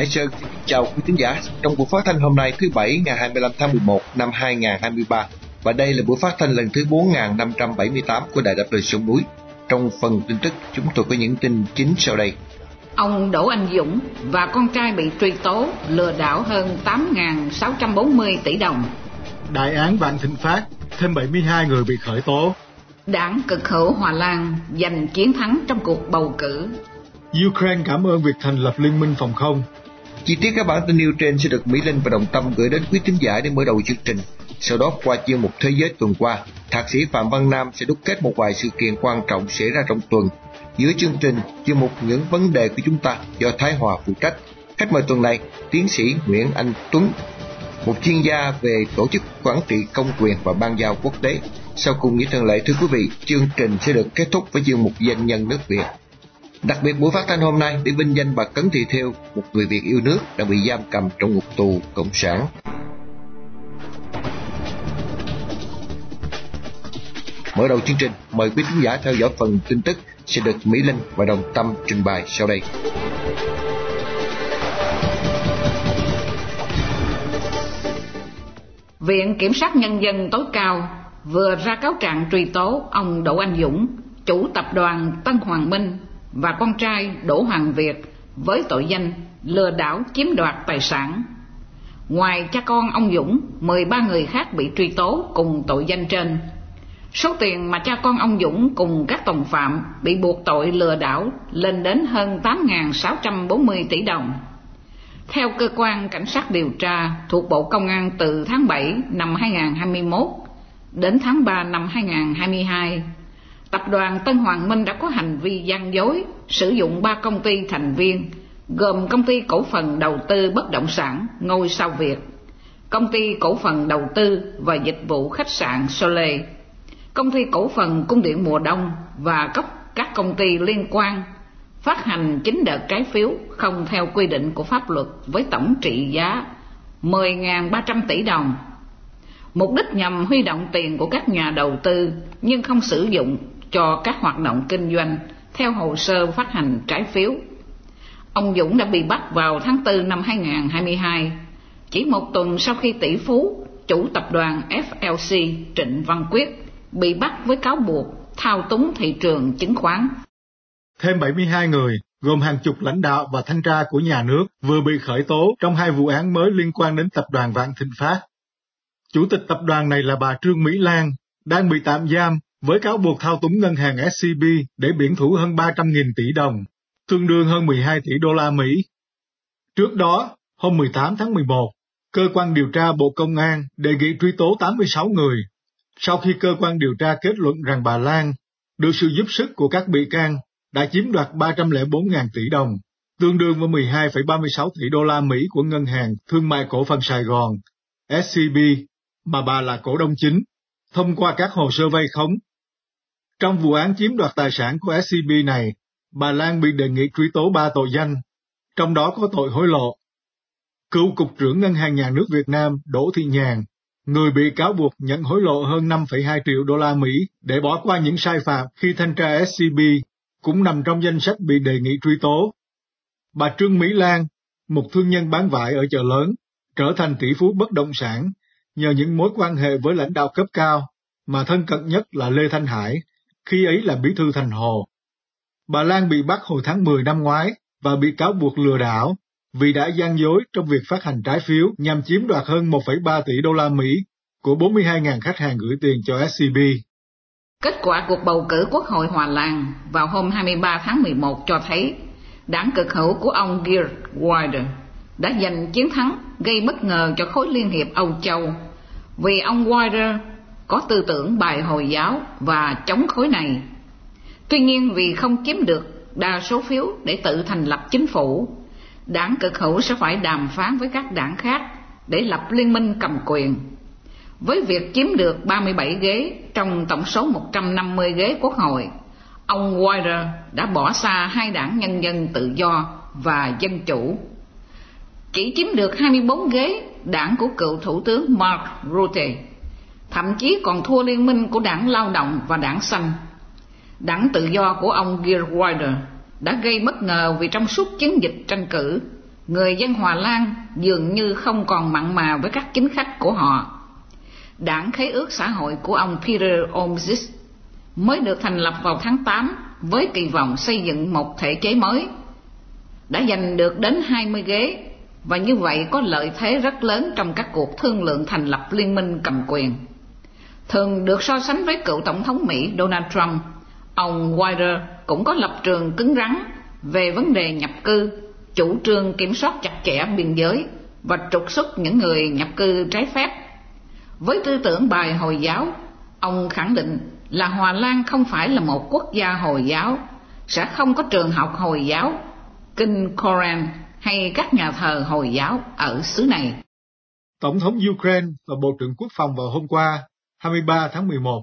Hải Sơn chào quý khán giả trong buổi phát thanh hôm nay thứ Bảy ngày 25 tháng 11 năm 2023 và đây là buổi phát thanh lần thứ 4578 của Đài Đáp Lời Sông Núi. Trong phần tin tức chúng tôi có những tin chính sau đây. Ông Đỗ Anh Dũng và con trai bị truy tố lừa đảo hơn 8.640 tỷ đồng. Đại án Vạn Thịnh Phát, thêm 72 người bị khởi tố. Đảng cực hữu Hòa Lan giành chiến thắng trong cuộc bầu cử. Ukraine cảm ơn việc thành lập liên minh phòng không. Chi tiết các bản tin nêu trên sẽ được Mỹ Linh và Đồng Tâm gửi đến quý thính giả để mở đầu chương trình. Sau đó qua chuyên mục Thế giới tuần qua, Thạc sĩ Phạm Văn Nam sẽ đúc kết một vài sự kiện quan trọng xảy ra trong tuần. Giữa chương trình, chuyên mục những vấn đề của chúng ta do Thái Hòa phụ trách. Khách mời tuần này, tiến sĩ Nguyễn Anh Tuấn, một chuyên gia về tổ chức quản trị công quyền và ban giao quốc tế. Sau cùng như thường lệ thưa quý vị, chương trình sẽ được kết thúc với chuyên mục doanh nhân nước Việt. Đặc biệt buổi phát thanh hôm nay để vinh danh bà Cấn Thị Thêu, một người Việt yêu nước đã bị giam cầm trong ngục tù cộng sản. Mở đầu chương trình, mời quý khán giả theo dõi phần tin tức sẽ được Mỹ Linh và Đồng Tâm trình bày sau đây. Viện Kiểm sát Nhân dân tối cao vừa ra cáo trạng truy tố ông Đỗ Anh Dũng, chủ tập đoàn Tân Hoàng Minh và con trai Đỗ Hoàng Việt với tội danh lừa đảo chiếm đoạt tài sản. Ngoài cha con ông Dũng, 13 người khác bị truy tố cùng tội danh trên. Số tiền mà cha con ông Dũng cùng các đồng phạm bị buộc tội lừa đảo lên đến hơn 8.640 tỷ đồng. Theo cơ quan cảnh sát điều tra thuộc Bộ Công an, từ tháng 7 năm 2021 đến tháng 3 năm 2022, Tập đoàn Tân Hoàng Minh đã có hành vi gian dối sử dụng 3 công ty thành viên gồm Công ty Cổ phần Đầu tư Bất động sản Ngôi sao Việt, Công ty Cổ phần Đầu tư và Dịch vụ Khách sạn Sole, Công ty Cổ phần Cung điện Mùa Đông và các công ty liên quan phát hành 9 đợt trái phiếu không theo quy định của pháp luật với tổng trị giá 10.300 tỷ đồng. Mục đích nhằm huy động tiền của các nhà đầu tư nhưng không sử dụng cho các hoạt động kinh doanh theo hồ sơ phát hành trái phiếu. Ông Dũng đã bị bắt vào tháng 4 năm 2022, chỉ một tuần sau khi tỷ phú, chủ tập đoàn FLC Trịnh Văn Quyết bị bắt với cáo buộc thao túng thị trường chứng khoán. Thêm 72 người, gồm hàng chục lãnh đạo và thanh tra của nhà nước vừa bị khởi tố trong 2 vụ án mới liên quan đến tập đoàn Vạn Thịnh Phát. Chủ tịch tập đoàn này là bà Trương Mỹ Lan, đang bị tạm giam với cáo buộc thao túng ngân hàng SCB để biển thủ hơn 300.000 tỷ đồng, tương đương hơn 12 tỷ đô la Mỹ. Trước đó, hôm 18 tháng 11, cơ quan điều tra Bộ Công an đề nghị truy tố 86 người, sau khi cơ quan điều tra kết luận rằng bà Lan, được sự giúp sức của các bị can, đã chiếm đoạt 304.000 tỷ đồng, tương đương với 12,36 tỷ đô la Mỹ của Ngân hàng Thương mại Cổ phần Sài Gòn, SCB, mà bà là cổ đông chính, thông qua các hồ sơ vay khống. Trong vụ án chiếm đoạt tài sản của SCB này, bà Lan bị đề nghị truy tố 3 tội danh, trong đó có tội hối lộ. Cựu Cục trưởng Ngân hàng Nhà nước Việt Nam Đỗ Thị Nhàn, người bị cáo buộc nhận hối lộ hơn 5,2 triệu đô la Mỹ để bỏ qua những sai phạm khi thanh tra SCB, cũng nằm trong danh sách bị đề nghị truy tố. Bà Trương Mỹ Lan, một thương nhân bán vải ở chợ lớn, trở thành tỷ phú bất động sản nhờ những mối quan hệ với lãnh đạo cấp cao, mà thân cận nhất là Lê Thanh Hải, khi ấy là bí thư thành Hồ. Bà Lan bị bắt hồi tháng 10 năm ngoái và bị cáo buộc lừa đảo vì đã gian dối trong việc phát hành trái phiếu nhằm chiếm đoạt hơn 1,3 tỷ đô la Mỹ của 42.000 khách hàng gửi tiền cho SCB. Kết quả cuộc bầu cử Quốc hội Hòa Lan vào hôm 23 tháng 11 cho thấy đảng cực hữu của ông Geert Wilders đã giành chiến thắng gây bất ngờ cho khối Liên hiệp Âu Châu, vì ông Wilders có tư tưởng bài Hồi giáo và chống khối này. Tuy nhiên, vì không chiếm được đa số phiếu để tự thành lập chính phủ, đảng cực hữu sẽ phải đàm phán với các đảng khác để lập liên minh cầm quyền. Với việc chiếm được 37 ghế trong tổng số 150 ghế quốc hội, ông Wilders đã bỏ xa 2 đảng Nhân dân Tự do và Dân chủ. Chỉ chiếm được 24 ghế đảng của cựu Thủ tướng Mark Rutte, thậm chí còn thua liên minh của đảng Lao động và đảng Xanh. Đảng Tự do của ông Geert Wilders đã gây bất ngờ vì trong suốt chiến dịch tranh cử, người dân Hà Lan dường như không còn mặn mà với các chính khách của họ. Đảng Khế ước Xã hội của ông Pieter Omtzigt mới được thành lập vào tháng 8 với kỳ vọng xây dựng một thể chế mới, đã giành được đến 20 ghế và như vậy có lợi thế rất lớn trong các cuộc thương lượng thành lập liên minh cầm quyền. Thường được so sánh với cựu Tổng thống Mỹ Donald Trump, ông Wilders cũng có lập trường cứng rắn về vấn đề nhập cư, chủ trương kiểm soát chặt chẽ biên giới và trục xuất những người nhập cư trái phép. Với tư tưởng bài Hồi giáo, ông khẳng định là Hòa Lan không phải là một quốc gia Hồi giáo, sẽ không có trường học Hồi giáo, kinh Koran hay các nhà thờ Hồi giáo ở xứ này. Tổng thống Ukraine và Bộ trưởng Quốc phòng vào hôm qua, 23 tháng 11,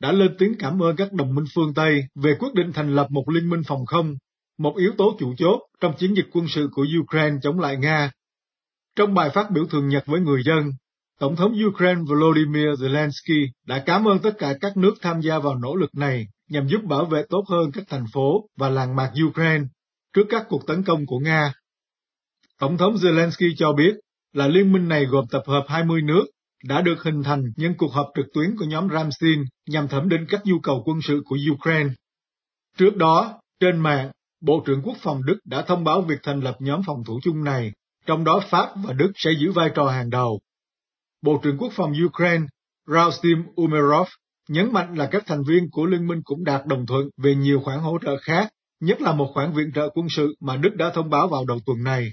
đã lên tiếng cảm ơn các đồng minh phương Tây về quyết định thành lập một liên minh phòng không, một yếu tố chủ chốt trong chiến dịch quân sự của Ukraine chống lại Nga. Trong bài phát biểu thường nhật với người dân, Tổng thống Ukraine Volodymyr Zelensky đã cảm ơn tất cả các nước tham gia vào nỗ lực này nhằm giúp bảo vệ tốt hơn các thành phố và làng mạc Ukraine trước các cuộc tấn công của Nga. Tổng thống Zelensky cho biết là liên minh này gồm tập hợp 20 nước đã được hình thành nhân cuộc họp trực tuyến của nhóm Ramstein nhằm thẩm định các nhu cầu quân sự của Ukraine. Trước đó, trên mạng, Bộ trưởng Quốc phòng Đức đã thông báo việc thành lập nhóm phòng thủ chung này, trong đó Pháp và Đức sẽ giữ vai trò hàng đầu. Bộ trưởng Quốc phòng Ukraine Rostem Umerov nhấn mạnh là các thành viên của liên minh cũng đạt đồng thuận về nhiều khoản hỗ trợ khác, nhất là một khoản viện trợ quân sự mà Đức đã thông báo vào đầu tuần này.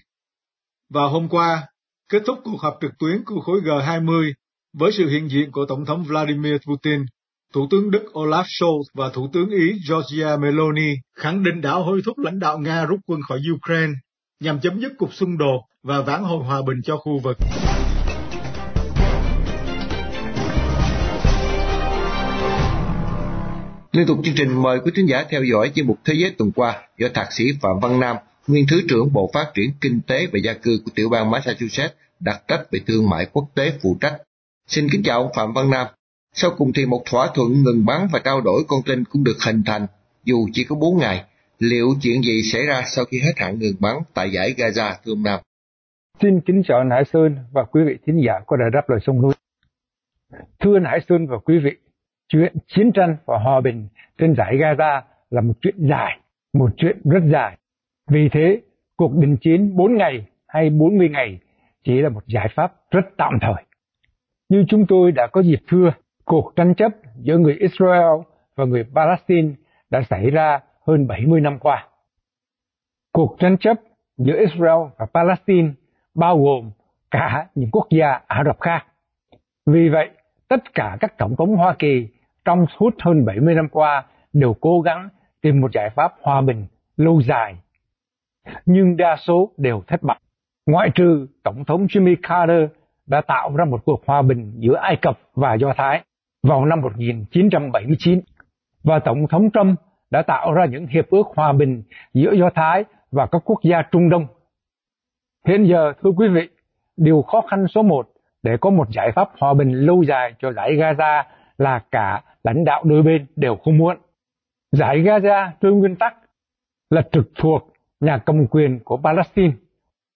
Vào hôm qua, kết thúc cuộc họp trực tuyến của khối G20 với sự hiện diện của Tổng thống Vladimir Putin, Thủ tướng Đức Olaf Scholz và Thủ tướng Ý Giorgia Meloni khẳng định đã hối thúc lãnh đạo Nga rút quân khỏi Ukraine nhằm chấm dứt cuộc xung đột và vãn hồi hòa bình cho khu vực. Liên tục chương trình, mời quý thính giả theo dõi chuyên mục Thế giới tuần qua do Thạc sĩ Phạm Văn Nam, nguyên Thứ trưởng Bộ Phát triển Kinh tế và Gia cư của tiểu bang Massachusetts, đặc trách về thương mại quốc tế phụ trách. Xin kính chào ông Phạm Văn Nam. Sau cùng thì một thỏa thuận ngừng bắn và trao đổi con tin cũng được hình thành, dù chỉ có 4 ngày. Liệu chuyện gì xảy ra sau khi hết hạn ngừng bắn tại dải Gaza, thưa ông Nam? Xin kính chào anh Hải Sơn và quý vị thính giả của Đài Đáp Lời Sông Núi. Thưa anh Hải Sơn và quý vị, chuyện chiến tranh và hòa bình trên dải Gaza là một chuyện dài, một chuyện rất dài. Vì thế, cuộc đình chiến 4 ngày hay 40 ngày chỉ là một giải pháp rất tạm thời. Như chúng tôi đã có dịp thưa, cuộc tranh chấp giữa người Israel và người Palestine đã xảy ra hơn 70 năm qua. Cuộc tranh chấp giữa Israel và Palestine bao gồm cả những quốc gia Ả Rập khác. Vì vậy, tất cả các tổng thống Hoa Kỳ trong suốt hơn 70 năm qua đều cố gắng tìm một giải pháp hòa bình lâu dài, nhưng đa số đều thất bại, ngoại trừ Tổng thống Jimmy Carter đã tạo ra một cuộc hòa bình giữa Ai Cập và Do Thái vào năm 1979, và Tổng thống Trump đã tạo ra những hiệp ước hòa bình giữa Do Thái và các quốc gia Trung Đông. Hiện giờ, thưa quý vị, điều khó khăn số 1 để có một giải pháp hòa bình lâu dài cho dải Gaza là cả lãnh đạo đôi bên đều không muốn. Dải Gaza trên nguyên tắc là trực thuộc nhà cầm quyền của Palestine,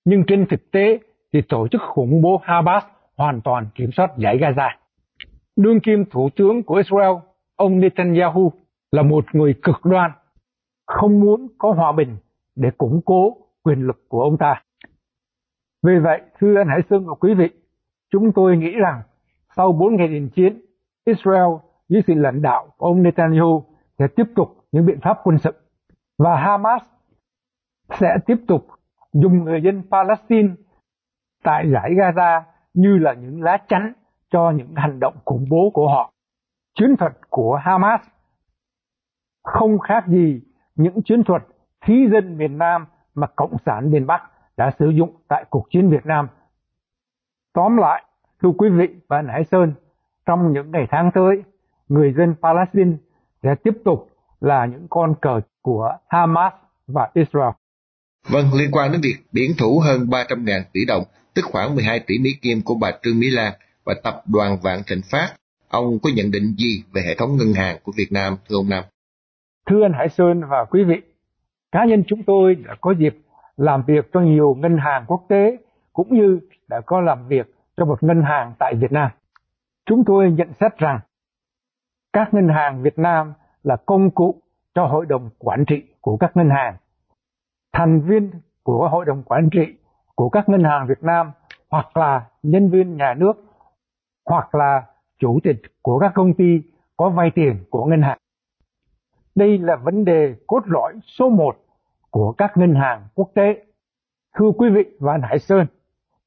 nhưng trên thực tế thì tổ chức khủng bố Hamas hoàn toàn kiểm soát dải Gaza. Đương kim thủ tướng của Israel, ông Netanyahu, là một người cực đoan, không muốn có hòa bình để củng cố quyền lực của ông ta. Vì vậy, thưa anh Hải Sơn và quý vị, chúng tôi nghĩ rằng sau 4 ngày đình chiến, Israel dưới sự lãnh đạo của ông Netanyahu sẽ tiếp tục những biện pháp quân sự, và Hamas sẽ tiếp tục dùng người dân Palestine tại dải Gaza như là những lá chắn cho những hành động khủng bố của họ. Chiến thuật của Hamas không khác gì những chiến thuật thí dân miền Nam mà Cộng sản miền Bắc đã sử dụng tại cuộc chiến Việt Nam. Tóm lại, thưa quý vị và anh Hải Sơn, trong những ngày tháng tới, người dân Palestine sẽ tiếp tục là những con cờ của Hamas và Israel. Vâng, liên quan đến việc biển thủ hơn 300.000 tỷ đồng, tức khoảng 12 tỷ Mỹ Kim của bà Trương Mỹ Lan và tập đoàn Vạn Thịnh Phát, ông có nhận định gì về hệ thống ngân hàng của Việt Nam, thưa ông Nam? Thưa anh Hải Sơn và quý vị, cá nhân chúng tôi đã có dịp làm việc cho nhiều ngân hàng quốc tế cũng như đã có làm việc cho một ngân hàng tại Việt Nam. Chúng tôi nhận xét rằng các ngân hàng Việt Nam là công cụ cho hội đồng quản trị của các ngân hàng. Thành viên của hội đồng quản trị của các ngân hàng Việt Nam hoặc là nhân viên nhà nước hoặc là chủ tịch của các công ty có vay tiền của ngân hàng. Đây là vấn đề cốt lõi số 1 của các ngân hàng quốc tế. Thưa quý vị và anh Hải Sơn,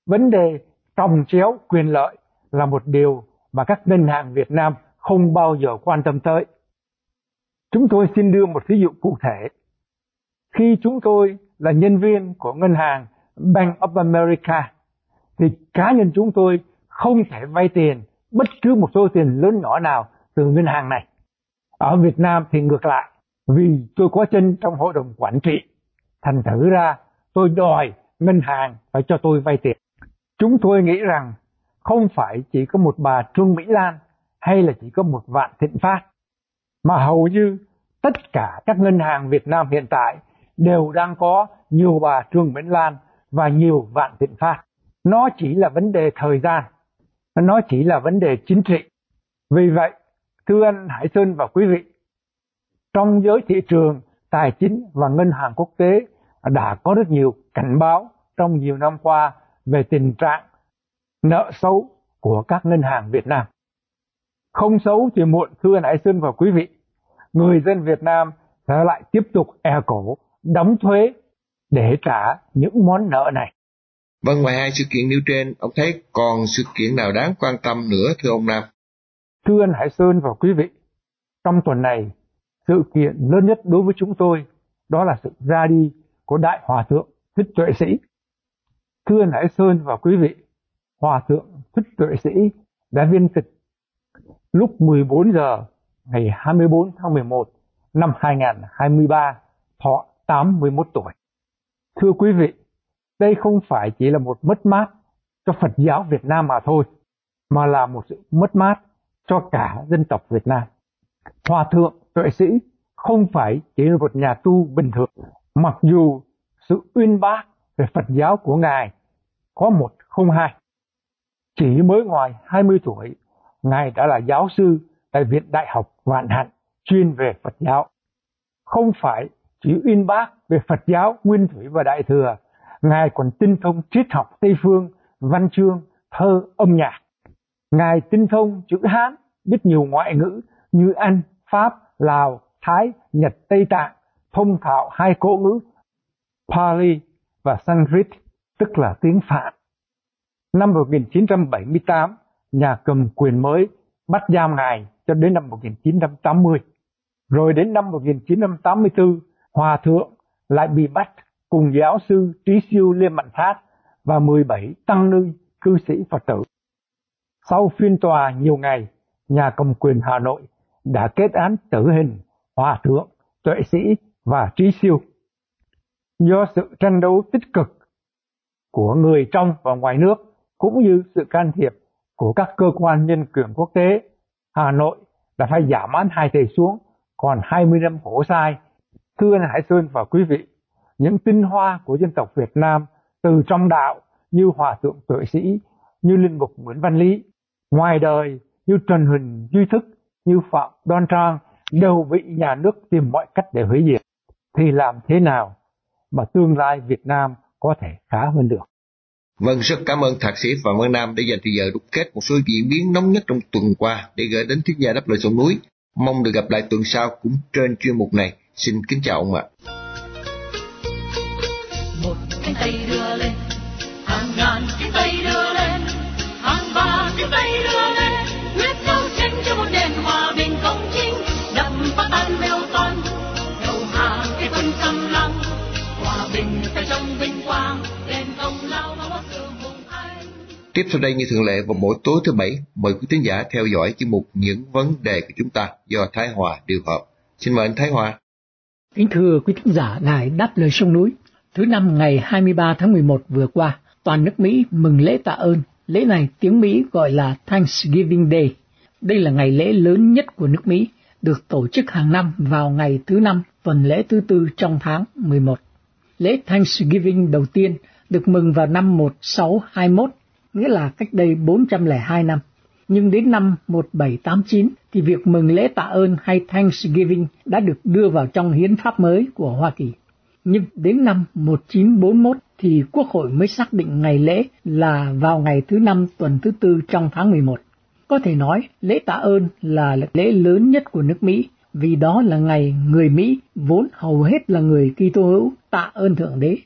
vấn đề chồng chéo quyền lợi là một điều mà các ngân hàng Việt Nam không bao giờ quan tâm tới. Chúng tôi xin đưa một ví dụ cụ thể. Khi chúng tôi là nhân viên của ngân hàng Bank of America, thì cá nhân chúng tôi không thể vay tiền bất cứ một số tiền lớn nhỏ nào từ ngân hàng này. Ở Việt Nam thì ngược lại, vì tôi có chân trong hội đồng quản trị, thành thử ra tôi đòi ngân hàng phải cho tôi vay tiền. Chúng tôi nghĩ rằng không phải chỉ có một bà Trương Mỹ Lan hay là chỉ có một Vạn Thịnh Phát, mà hầu như tất cả các ngân hàng Việt Nam hiện tại đều đang có nhiều bà Trương Mỹ Lan và nhiều Vạn Thịnh Phát. Nó chỉ là vấn đề thời gian, nó chỉ là vấn đề chính trị. Vì vậy, thưa anh Hải Sơn và quý vị, trong giới thị trường, tài chính và ngân hàng quốc tế đã có rất nhiều cảnh báo trong nhiều năm qua về tình trạng nợ xấu của các ngân hàng Việt Nam. Không xấu thì muộn, thưa anh Hải Sơn và quý vị, người dân Việt Nam sẽ lại tiếp tục e cổ đóng thuế để trả những món nợ này. Và ngoài hai sự kiện nêu trên, ông thấy còn sự kiện nào đáng quan tâm nữa thưa ông Nam? Thưa anh Hải Sơn và quý vị, trong tuần này, sự kiện lớn nhất đối với chúng tôi đó là sự ra đi của Đại Hòa Thượng Thích Tuệ Sĩ. Thưa anh Hải Sơn và quý vị, Hòa Thượng Thích Tuệ Sĩ đã viên tịch lúc 14 giờ ngày 24 tháng 11 năm 2023, thọ 81 tuổi. Thưa quý vị, đây không phải chỉ là một mất mát cho Phật giáo Việt Nam mà thôi, mà là một sự mất mát cho cả dân tộc Việt Nam. Hòa Thượng Tuệ Sĩ không phải chỉ là một nhà tu bình thường, mặc dù sự uyên bác về Phật giáo của Ngài có một không hai. Chỉ mới ngoài 20 tuổi, Ngài đã là giáo sư tại Viện Đại học Vạn Hạnh chuyên về Phật giáo. Không phải chỉ uyên bác về Phật giáo nguyên thủy và đại thừa, Ngài còn tinh thông triết học Tây phương, văn chương, thơ, âm nhạc. Ngài tinh thông chữ Hán, biết nhiều ngoại ngữ như Anh, Pháp, Lào, Thái, Nhật, Tây Tạng, thông thạo hai cổ ngữ Pali và Sanskrit, tức là tiếng Phạn. Năm 1978, nhà cầm quyền mới bắt giam Ngài cho đến năm 1980. Rồi đến năm 1984, Hòa Thượng lại bị bắt cùng giáo sư Trí Siêu Lê Mạnh Thát và 17 tăng ni cư sĩ Phật tử. Sau phiên tòa nhiều ngày, nhà cầm quyền Hà Nội đã kết án tử hình Hòa Thượng Tuệ Sĩ và Trí Siêu. Do sự tranh đấu tích cực của người trong và ngoài nước cũng như sự can thiệp của các cơ quan nhân quyền quốc tế, Hà Nội đã phải giảm án 2 thầy xuống còn 20 năm khổ sai. Thưa anh Hải Sơn và quý vị, những tinh hoa của dân tộc Việt Nam từ trong đạo như Hòa Thượng Tuệ Sĩ, như Linh Mục Nguyễn Văn Lý, ngoài đời như Trần Huỳnh Duy Thức, như Phạm Đoan Trang đều bị nhà nước tìm mọi cách để hủy diệt. Thì làm thế nào mà tương lai Việt Nam có thể khá hơn được? Vâng, rất cảm ơn Thạc sĩ Phạm Văn Nam đã dành thời giờ đúc kết một số diễn biến nóng nhất trong tuần qua để gửi đến thính giả Đáp Lời Sông Núi. Mong được gặp lại tuần sau cũng trên chuyên mục này. Xin kính chào ông ạ. Một cánh tay đưa lên, hàng ngàn cánh tay đưa lên, hàng vạn cánh tay đưa lên, quyết đấu tranh cho một nền hòa bình công chính, đậm và tan mêu con, đầu hàng cái quân xâm lăng, hòa bình tại trong vinh quang, đền công lao bao bất cứ vùng Anh. Tiếp sau đây như thường lệ vào mỗi tối thứ Bảy, mời quý thính giả theo dõi chuyên mục Những Vấn Đề Của Chúng Ta do Thái Hòa điều hợp. Xin mời anh Thái Hòa. Kính thưa quý thính giả Đài Đáp Lời Sông Núi, thứ Năm ngày 23 tháng 11 vừa qua, toàn nước Mỹ mừng lễ tạ ơn. Lễ này tiếng Mỹ gọi là Thanksgiving Day. Đây là ngày lễ lớn nhất của nước Mỹ, được tổ chức hàng năm vào ngày thứ Năm, tuần lễ thứ Tư trong tháng 11. lễ Thanksgiving đầu tiên được mừng vào năm 1621, nghĩa là cách đây 402 năm. Nhưng đến năm 1789 thì việc mừng lễ tạ ơn hay Thanksgiving đã được đưa vào trong hiến pháp mới của Hoa Kỳ. Nhưng đến năm 1941 thì Quốc hội mới xác định ngày lễ là vào ngày thứ Năm tuần thứ Tư trong tháng 11. Có thể nói lễ tạ ơn là lễ lớn nhất của nước Mỹ vì đó là ngày người Mỹ vốn hầu hết là người Kitô hữu tạ ơn Thượng Đế.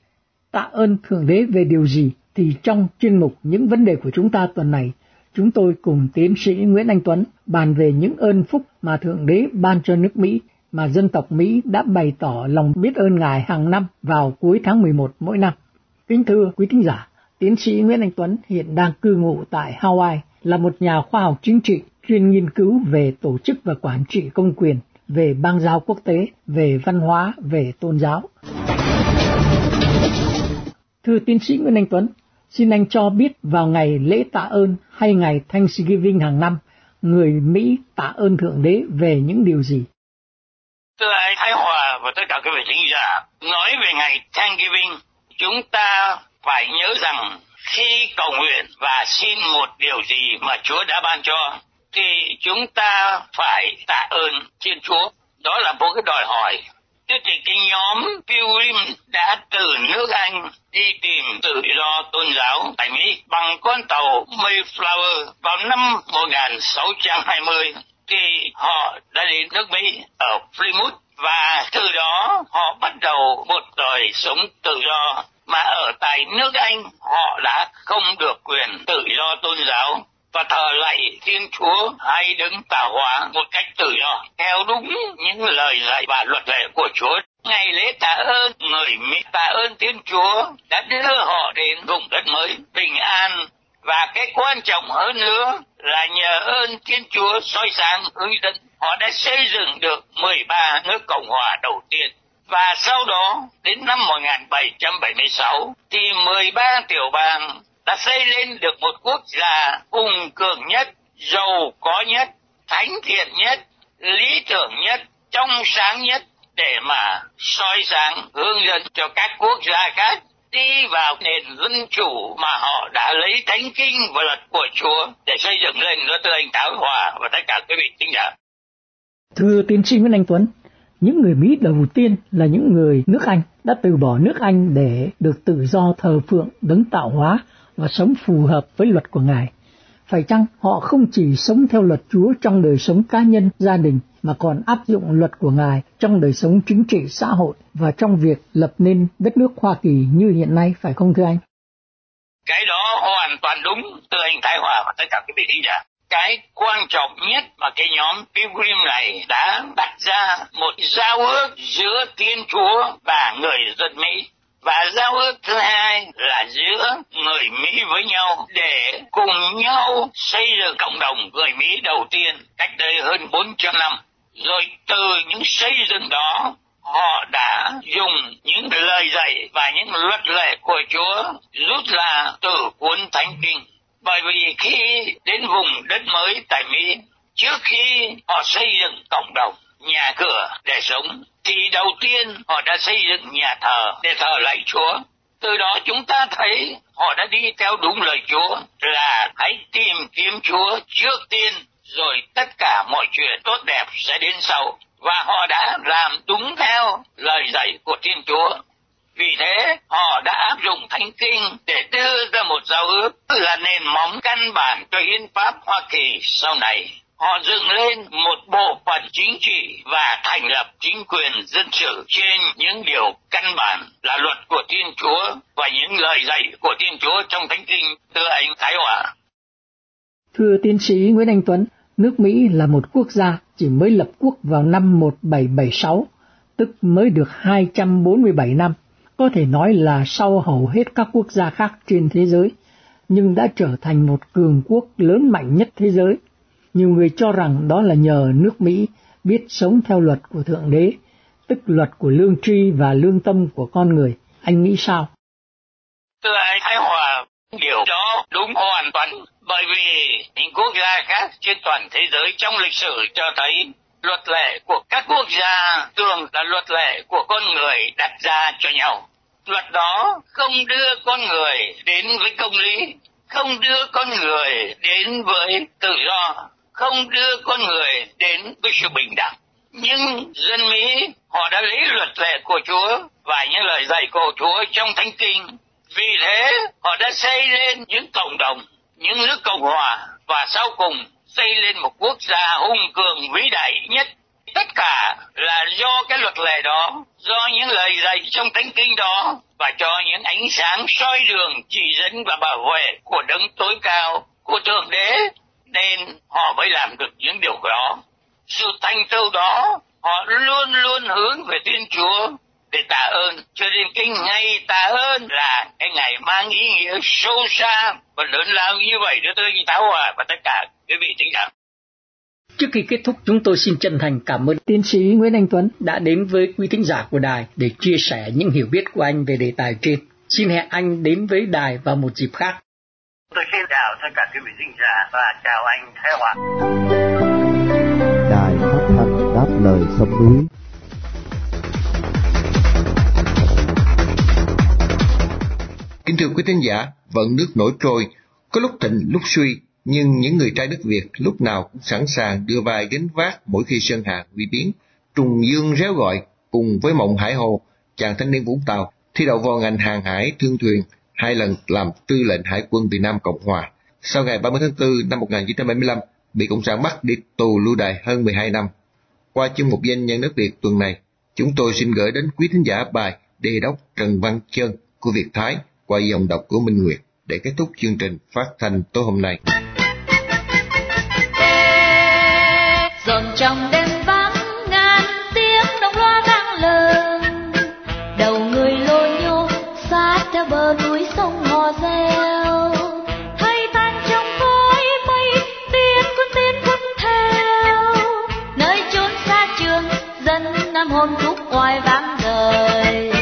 Tạ ơn Thượng Đế về điều gì thì trong chuyên mục Những Vấn Đề Của Chúng Ta tuần này, chúng tôi cùng tiến sĩ Nguyễn Anh Tuấn bàn về những ơn phúc mà Thượng Đế ban cho nước Mỹ mà dân tộc Mỹ đã bày tỏ lòng biết ơn Ngài hàng năm vào cuối tháng 11 mỗi năm. Kính thưa quý thính giả, tiến sĩ Nguyễn Anh Tuấn hiện đang cư ngụ tại Hawaii, là một nhà khoa học chính trị chuyên nghiên cứu về tổ chức và quản trị công quyền, về bang giao quốc tế, về văn hóa, về tôn giáo. Thưa tiến sĩ Nguyễn Anh Tuấn, xin anh cho biết vào ngày lễ tạ ơn hay ngày Thanksgiving hàng năm, người Mỹ tạ ơn Thượng Đế về những điều gì? Thưa anh Thái Hòa và tất cả các vị thính giả, nói về ngày Thanksgiving, chúng ta phải nhớ rằng khi cầu nguyện và xin một điều gì mà Chúa đã ban cho, thì chúng ta phải tạ ơn Thiên Chúa. Đó là một cái đòi hỏi. Thế thì cái nhóm Pilgrim đã từ nước Anh đi tìm tự do tôn giáo tại Mỹ bằng con tàu Mayflower vào năm 1620. Thì họ đã đến nước Mỹ ở Plymouth và từ đó họ bắt đầu một đời sống tự do. Mà ở tại nước Anh họ đã không được quyền tự do tôn giáo và thờ lạy Thiên Chúa hay Đấng Tạo Hóa một cách tự do theo đúng những lời dạy và luật lệ của Chúa. Ngày lễ tạ ơn người Mỹ tạ ơn Thiên Chúa đã đưa họ đến vùng đất mới bình an, và cái quan trọng hơn nữa là nhờ ơn Thiên Chúa soi sáng hướng dẫn, họ đã xây dựng được 13 nước Cộng hòa đầu tiên. Và sau đó, đến năm 1776, thì 13 tiểu bang đã xây lên được một quốc gia hùng cường nhất, giàu có nhất, thánh thiện nhất, lý tưởng nhất, trong sáng nhất để mà soi sáng hướng dẫn cho các quốc gia khác đi vào nền dân chủ mà họ đã lấy thánh kinh và luật của Chúa để xây dựng lên. Đó, thưa anh Thái Hòa và tất cả quý vị khán giả. Thưa tiến sĩ Nguyễn Anh Tuấn, những người Mỹ đầu tiên là những người nước Anh đã từ bỏ nước Anh để được tự do thờ phượng Đấng Tạo Hóa và sống phù hợp với luật của Ngài. Phải chăng họ không chỉ sống theo luật Chúa trong đời sống cá nhân, gia đình mà còn áp dụng luật của Ngài trong đời sống chính trị, xã hội và trong việc lập nên đất nước Hoa Kỳ như hiện nay, phải không thưa anh? Cái đó hoàn toàn đúng, thưa anh Thái Hòa và tất cả quý vị khán giả. Cái quan trọng nhất mà cái nhóm Pilgrim này đã đặt ra một giao ước giữa Thiên Chúa và người dân Mỹ. Và giao ước thứ hai là giữa người Mỹ với nhau để cùng nhau xây dựng cộng đồng người Mỹ đầu tiên cách đây hơn 400 năm. Rồi từ những xây dựng đó, họ đã dùng những lời dạy và những luật lệ của Chúa rút ra từ cuốn Thánh Kinh. Bởi vì khi đến vùng đất mới tại Mỹ, trước khi họ xây dựng cộng đồng, nhà cửa để sống, thì đầu tiên họ đã xây dựng nhà thờ để thờ lạy Chúa. Từ đó chúng ta thấy họ đã đi theo đúng lời Chúa là hãy tìm kiếm Chúa trước tiên, rồi tất cả mọi chuyện tốt đẹp sẽ đến sau. Và họ đã làm đúng theo lời dạy của Thiên Chúa. Vì thế, họ đã áp dụng Thánh Kinh để đưa ra một giao ước là nền móng căn bản cho hiến pháp Hoa Kỳ sau này. Họ dựng lên một bộ phận chính trị và thành lập chính quyền dân sự trên những điều căn bản là luật của Thiên Chúa và những lời dạy của Thiên Chúa trong Thánh Kinh, thưa anh Thái Hòa. Thưa tiến sĩ Nguyễn Anh Tuấn, nước Mỹ là một quốc gia chỉ mới lập quốc vào năm 1776, tức mới được 247 năm. Có thể nói là sau hầu hết các quốc gia khác trên thế giới, nhưng đã trở thành một cường quốc lớn mạnh nhất thế giới. Nhiều người cho rằng đó là nhờ nước Mỹ biết sống theo luật của Thượng Đế, tức luật của lương tri và lương tâm của con người. Anh nghĩ sao? Thưa anh Thái Hòa, điều đó đúng hoàn toàn, bởi vì những quốc gia khác trên toàn thế giới trong lịch sử cho thấy luật lệ của các quốc gia thường là luật lệ của con người đặt ra cho nhau. Luật đó không đưa con người đến với công lý, không đưa con người đến với tự do, không đưa con người đến với sự bình đẳng. Nhưng dân Mỹ họ đã lấy luật lệ của Chúa và những lời dạy của Chúa trong Thánh Kinh. Vì thế họ đã xây lên những cộng đồng, những nước Cộng Hòa và sau cùng xây lên một quốc gia hùng cường vĩ đại nhất. Tất cả là do cái luật lệ đó, do những lời dạy trong Thánh Kinh đó và cho những ánh sáng soi đường chỉ dẫn và bảo vệ của đấng tối cao, của Thượng Đế, nên họ mới làm được những điều đó. Sự thành tựu đó họ luôn luôn hướng về Thiên Chúa để tạ ơn, cho nên cái ngày tạ ơn là cái ngày mang ý nghĩa sâu xa và lớn lao như vậy đối với Thái Hòa và tất cả quý vị thính giả. Trước khi kết thúc, chúng tôi xin chân thành cảm ơn tiến sĩ Nguyễn Anh Tuấn đã đến với quý thính giả của đài để chia sẻ những hiểu biết của anh về đề tài trên. Xin hẹn anh đến với đài vào một dịp khác. Tôi xin chào tất cả quý vị thính giả và chào anh Thái Hòa. Đài Phát thanh Đáp Lời Sông Núi. Kính thưa quý thính giả, vận nước nổi trôi, có lúc thịnh lúc suy, nhưng những người trai đất Việt lúc nào cũng sẵn sàng đưa vai gánh vác mỗi khi sơn hà uy biến. Trùng Dương réo gọi cùng với Mộng Hải Hồ, chàng thanh niên Vũng Tàu thi đậu vào ngành hàng hải thương thuyền, 2 lần làm tư lệnh hải quân Việt Nam Cộng Hòa. Sau ngày 30 tháng 4 năm 1975, bị Cộng sản bắt đi tù lưu đày hơn 12 năm. Qua chương mục Danh nhân đất Việt tuần này, chúng tôi xin gửi đến quý thính giả bài Đề đốc Trần Văn Chơn của Việt Thái qua dòng đọc của Minh Nguyệt để kết thúc chương trình phát thanh tối hôm nay. Dòng trong đêm vắng ngàn tiếng đồng loa vang lờn, đầu người lôi nhô sát theo bờ núi sông hò reo, thay tan trong khói mây tiến quân theo nơi chốn xa trường, dân Nam hôm khúc oai vang đời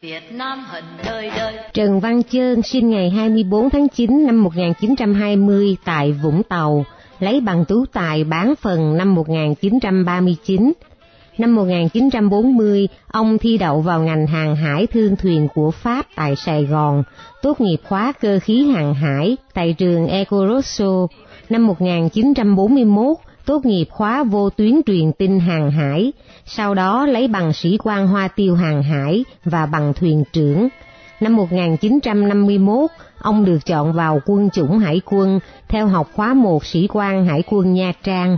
Việt Nam hận đời đời. Trần Văn Chơn sinh ngày 24 tháng 9 năm 1920 tại Vũng Tàu, lấy bằng tú tài bán phần năm 1939. Năm 1940, ông thi đậu vào ngành hàng hải thương thuyền của Pháp tại Sài Gòn, tốt nghiệp khóa cơ khí hàng hải tại trường Ecorosso. Năm 1941, tốt nghiệp khóa vô tuyến truyền tin hàng hải, sau đó lấy bằng sĩ quan hoa tiêu hàng hải và bằng thuyền trưởng. Năm 1951, ông được chọn vào quân chủng hải quân, theo học khóa 1 sĩ quan hải quân Nha Trang.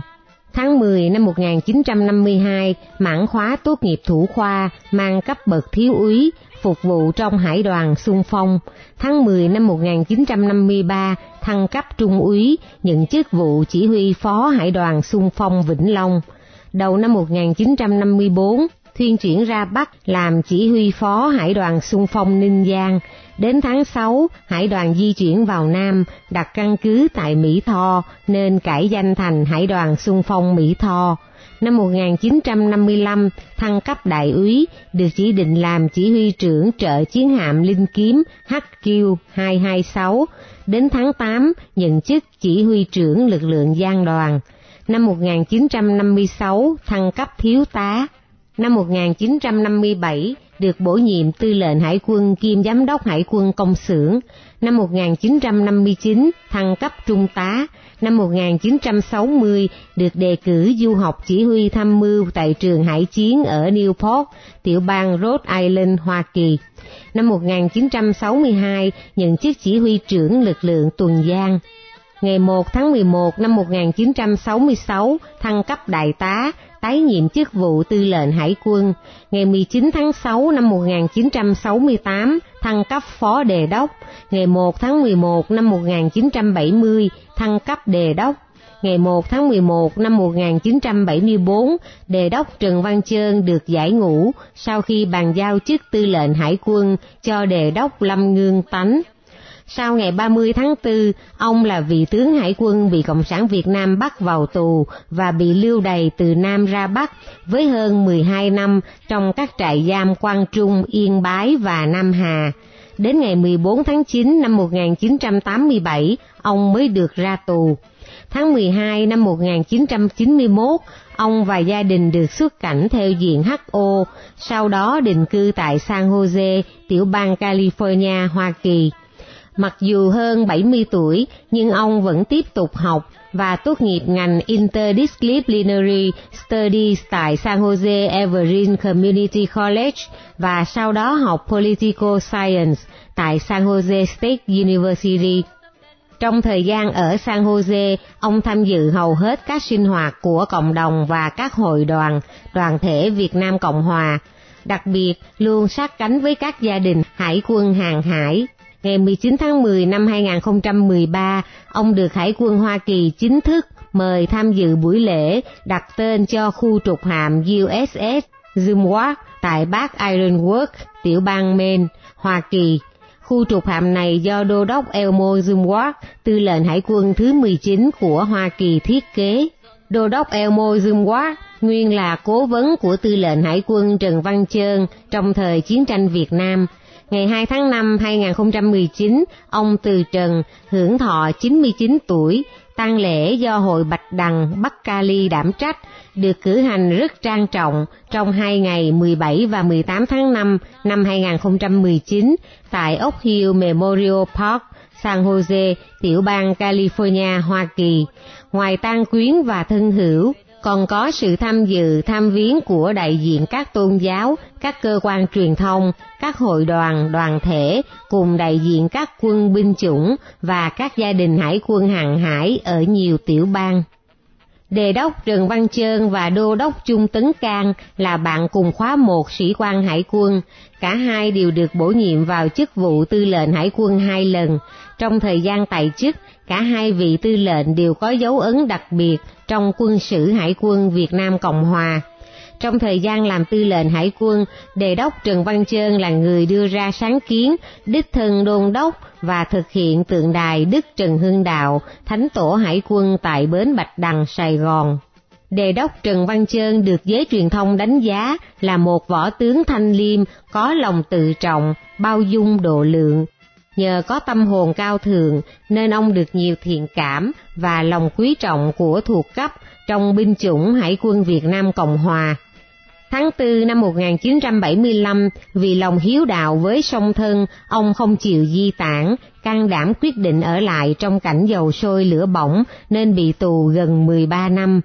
Tháng 10 năm 1952, mãn khóa tốt nghiệp thủ khoa, mang cấp bậc thiếu úy, phục vụ trong hải đoàn xung phong. Tháng 10 năm 1953, thăng cấp trung úy, nhận chức vụ chỉ huy phó hải đoàn xung phong Vĩnh Long. Đầu năm 1954, thuyên chuyển ra Bắc làm chỉ huy phó hải đoàn xung phong Ninh Giang. Đến tháng 6, hải đoàn di chuyển vào Nam, đặt căn cứ tại Mỹ Tho nên cải danh thành hải đoàn xung phong Mỹ Tho. Năm 1955, thăng cấp đại úy, được chỉ định làm chỉ huy trưởng trợ chiến hạm Linh Kiếm HQ-226. Đến tháng 8, nhận chức chỉ huy trưởng lực lượng Giang đoàn. Năm 1956, thăng cấp thiếu tá. Năm 1957, được bổ nhiệm tư lệnh hải quân kiêm giám đốc hải quân công xưởng. Năm 1959, thăng cấp trung tá. Năm 1960, được đề cử du học chỉ huy tham mưu tại trường hải chiến ở Newport, tiểu bang Rhode Island, Hoa Kỳ. Năm 1962, nhận chức chỉ huy trưởng lực lượng tuần giang. Ngày 1 tháng 11 năm 1966, thăng cấp đại tá, tái nhiệm chức vụ tư lệnh hải quân. Ngày 19 tháng 6 năm 1968, thăng cấp phó đề đốc. Ngày 1 tháng 11 năm 1970, thăng cấp đề đốc. Ngày 1 tháng 11 năm 1974, đề đốc Trần Văn Chơn được giải ngũ sau khi bàn giao chức tư lệnh hải quân cho đề đốc Lâm Ngương Tánh. Sau ngày 30 tháng 4, ông là vị tướng hải quân bị Cộng sản Việt Nam bắt vào tù và bị lưu đày từ Nam ra Bắc với hơn 12 năm trong các trại giam Quang Trung, Yên Bái và Nam Hà. Đến ngày 14 tháng 9 năm 1987, ông mới được ra tù. Tháng 12 năm 1991, ông và gia đình được xuất cảnh theo diện HO, sau đó định cư tại San Jose, tiểu bang California, Hoa Kỳ. Mặc dù hơn 70 tuổi, nhưng ông vẫn tiếp tục học và tốt nghiệp ngành Interdisciplinary Studies tại San Jose Evergreen Community College và sau đó học Political Science tại San Jose State University. Trong thời gian ở San Jose, ông tham dự hầu hết các sinh hoạt của cộng đồng và các hội đoàn, đoàn thể Việt Nam Cộng Hòa, đặc biệt luôn sát cánh với các gia đình hải quân hàng hải. Ngày 19 tháng 10 năm 2013, ông được Hải quân Hoa Kỳ chính thức mời tham dự buổi lễ đặt tên cho khu trục hạm USS Zumwalt tại Bắc Ironwork, tiểu bang Maine, Hoa Kỳ. Khu trục hạm này do Đô đốc Elmo Zumwalt, tư lệnh Hải quân thứ 19 của Hoa Kỳ thiết kế. Đô đốc Elmo Zumwalt nguyên là cố vấn của tư lệnh Hải quân Trần Văn Chơn trong thời chiến tranh Việt Nam. Ngày 2 tháng 5 2019, ông từ trần, hưởng thọ 99 tuổi. Tang lễ do Hội Bạch Đằng Bắc Cali đảm trách, được cử hành rất trang trọng trong 2 ngày 17 và 18 tháng 5 năm 2019 tại Oak Hill Memorial Park, San Jose, tiểu bang California, Hoa Kỳ. Ngoài tang quyến và thân hữu, còn có sự tham dự tham viếng của đại diện các tôn giáo, các cơ quan truyền thông, các hội đoàn, đoàn thể, cùng đại diện các quân binh chủng và các gia đình hải quân hàng hải ở nhiều tiểu bang. Đề đốc Trần Văn Chơn và Đô đốc Trung Tấn Cang là bạn cùng khóa 1 sĩ quan hải quân. Cả hai đều được bổ nhiệm vào chức vụ tư lệnh hải quân 2 lần. Trong thời gian tại chức, cả hai vị tư lệnh đều có dấu ấn đặc biệt trong quân sử Hải quân Việt Nam Cộng Hòa. Trong thời gian làm tư lệnh hải quân, Đề đốc Trần Văn Chơn là người đưa ra sáng kiến, đích thân đôn đốc và thực hiện tượng đài Đức Trần Hưng Đạo, Thánh tổ hải quân tại bến Bạch Đằng, Sài Gòn. Đề đốc Trần Văn Chơn được giới truyền thông đánh giá là một võ tướng thanh liêm, có lòng tự trọng, bao dung độ lượng. Nhờ có tâm hồn cao thượng nên ông được nhiều thiện cảm và lòng quý trọng của thuộc cấp trong binh chủng Hải quân Việt Nam Cộng Hòa. Tháng 4 năm 1975, vì lòng hiếu đạo với song thân, ông không chịu di tản, can đảm quyết định ở lại trong cảnh dầu sôi lửa bỏng nên bị tù gần 13 năm.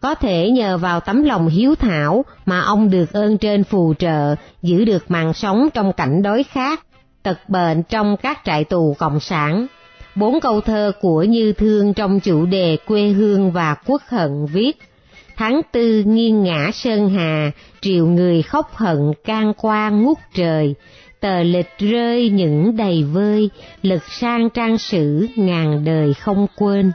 Có thể nhờ vào tấm lòng hiếu thảo mà ông được ơn trên phù trợ, giữ được mạng sống trong cảnh đói khát, tật bệnh trong các trại tù cộng sản. 4 câu thơ của Như Thương trong chủ đề quê hương và quốc hận viết: Tháng tư nghiêng ngã sơn hà, triệu người khóc hận can qua ngút trời. Tờ lịch rơi những đầy vơi, lực sang trang sử ngàn đời không quên.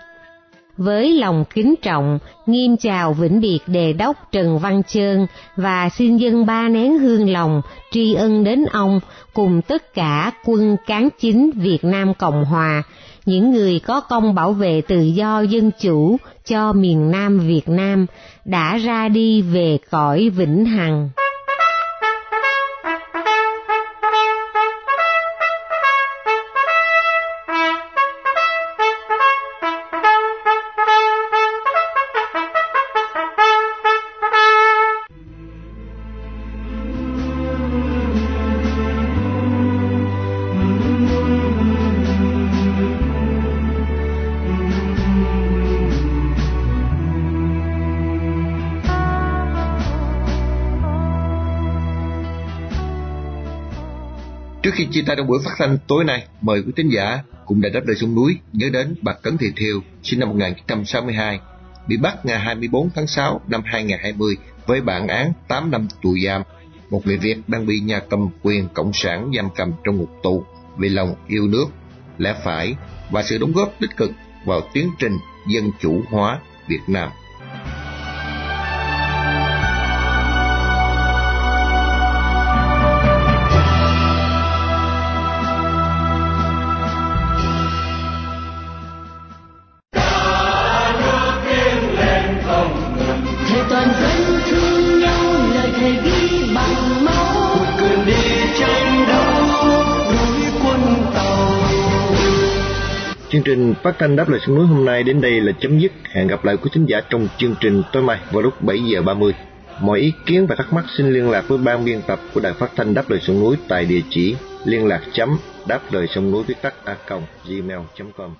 Với lòng kính trọng, nghiêm chào vĩnh biệt Đề đốc Trần Văn Chơn và xin dâng 3 nén hương lòng tri ân đến ông cùng tất cả quân cán chính Việt Nam Cộng Hòa, những người có công bảo vệ tự do dân chủ cho miền Nam Việt Nam đã ra đi về cõi vĩnh hằng. Trước khi chia tay trong buổi phát thanh tối nay, mời quý thính giả cùng Đài Đáp Lời Sông Núi nhớ đến bà Cấn Thị Thêu, sinh năm 1962, bị bắt ngày 24 tháng 6 năm 2020 với bản án 8 năm tù giam. Một người Việt đang bị nhà cầm quyền cộng sản giam cầm trong ngục tù vì lòng yêu nước, lẽ phải và sự đóng góp tích cực vào tiến trình dân chủ hóa Việt Nam. Bằng máu, cuộc đi tranh đấu, Chương trình phát thanh Đáp Lời Sông Núi hôm nay đến đây là chấm dứt. Hẹn gặp lại quý thính giả trong chương trình tối mai vào lúc 7:30. Mọi ý kiến và thắc mắc xin liên lạc với ban biên tập của đài phát thanh Đáp Lời Sông Núi tại địa chỉ liên lạc chấm đáp lời sông núi viết tắt a gmail.com.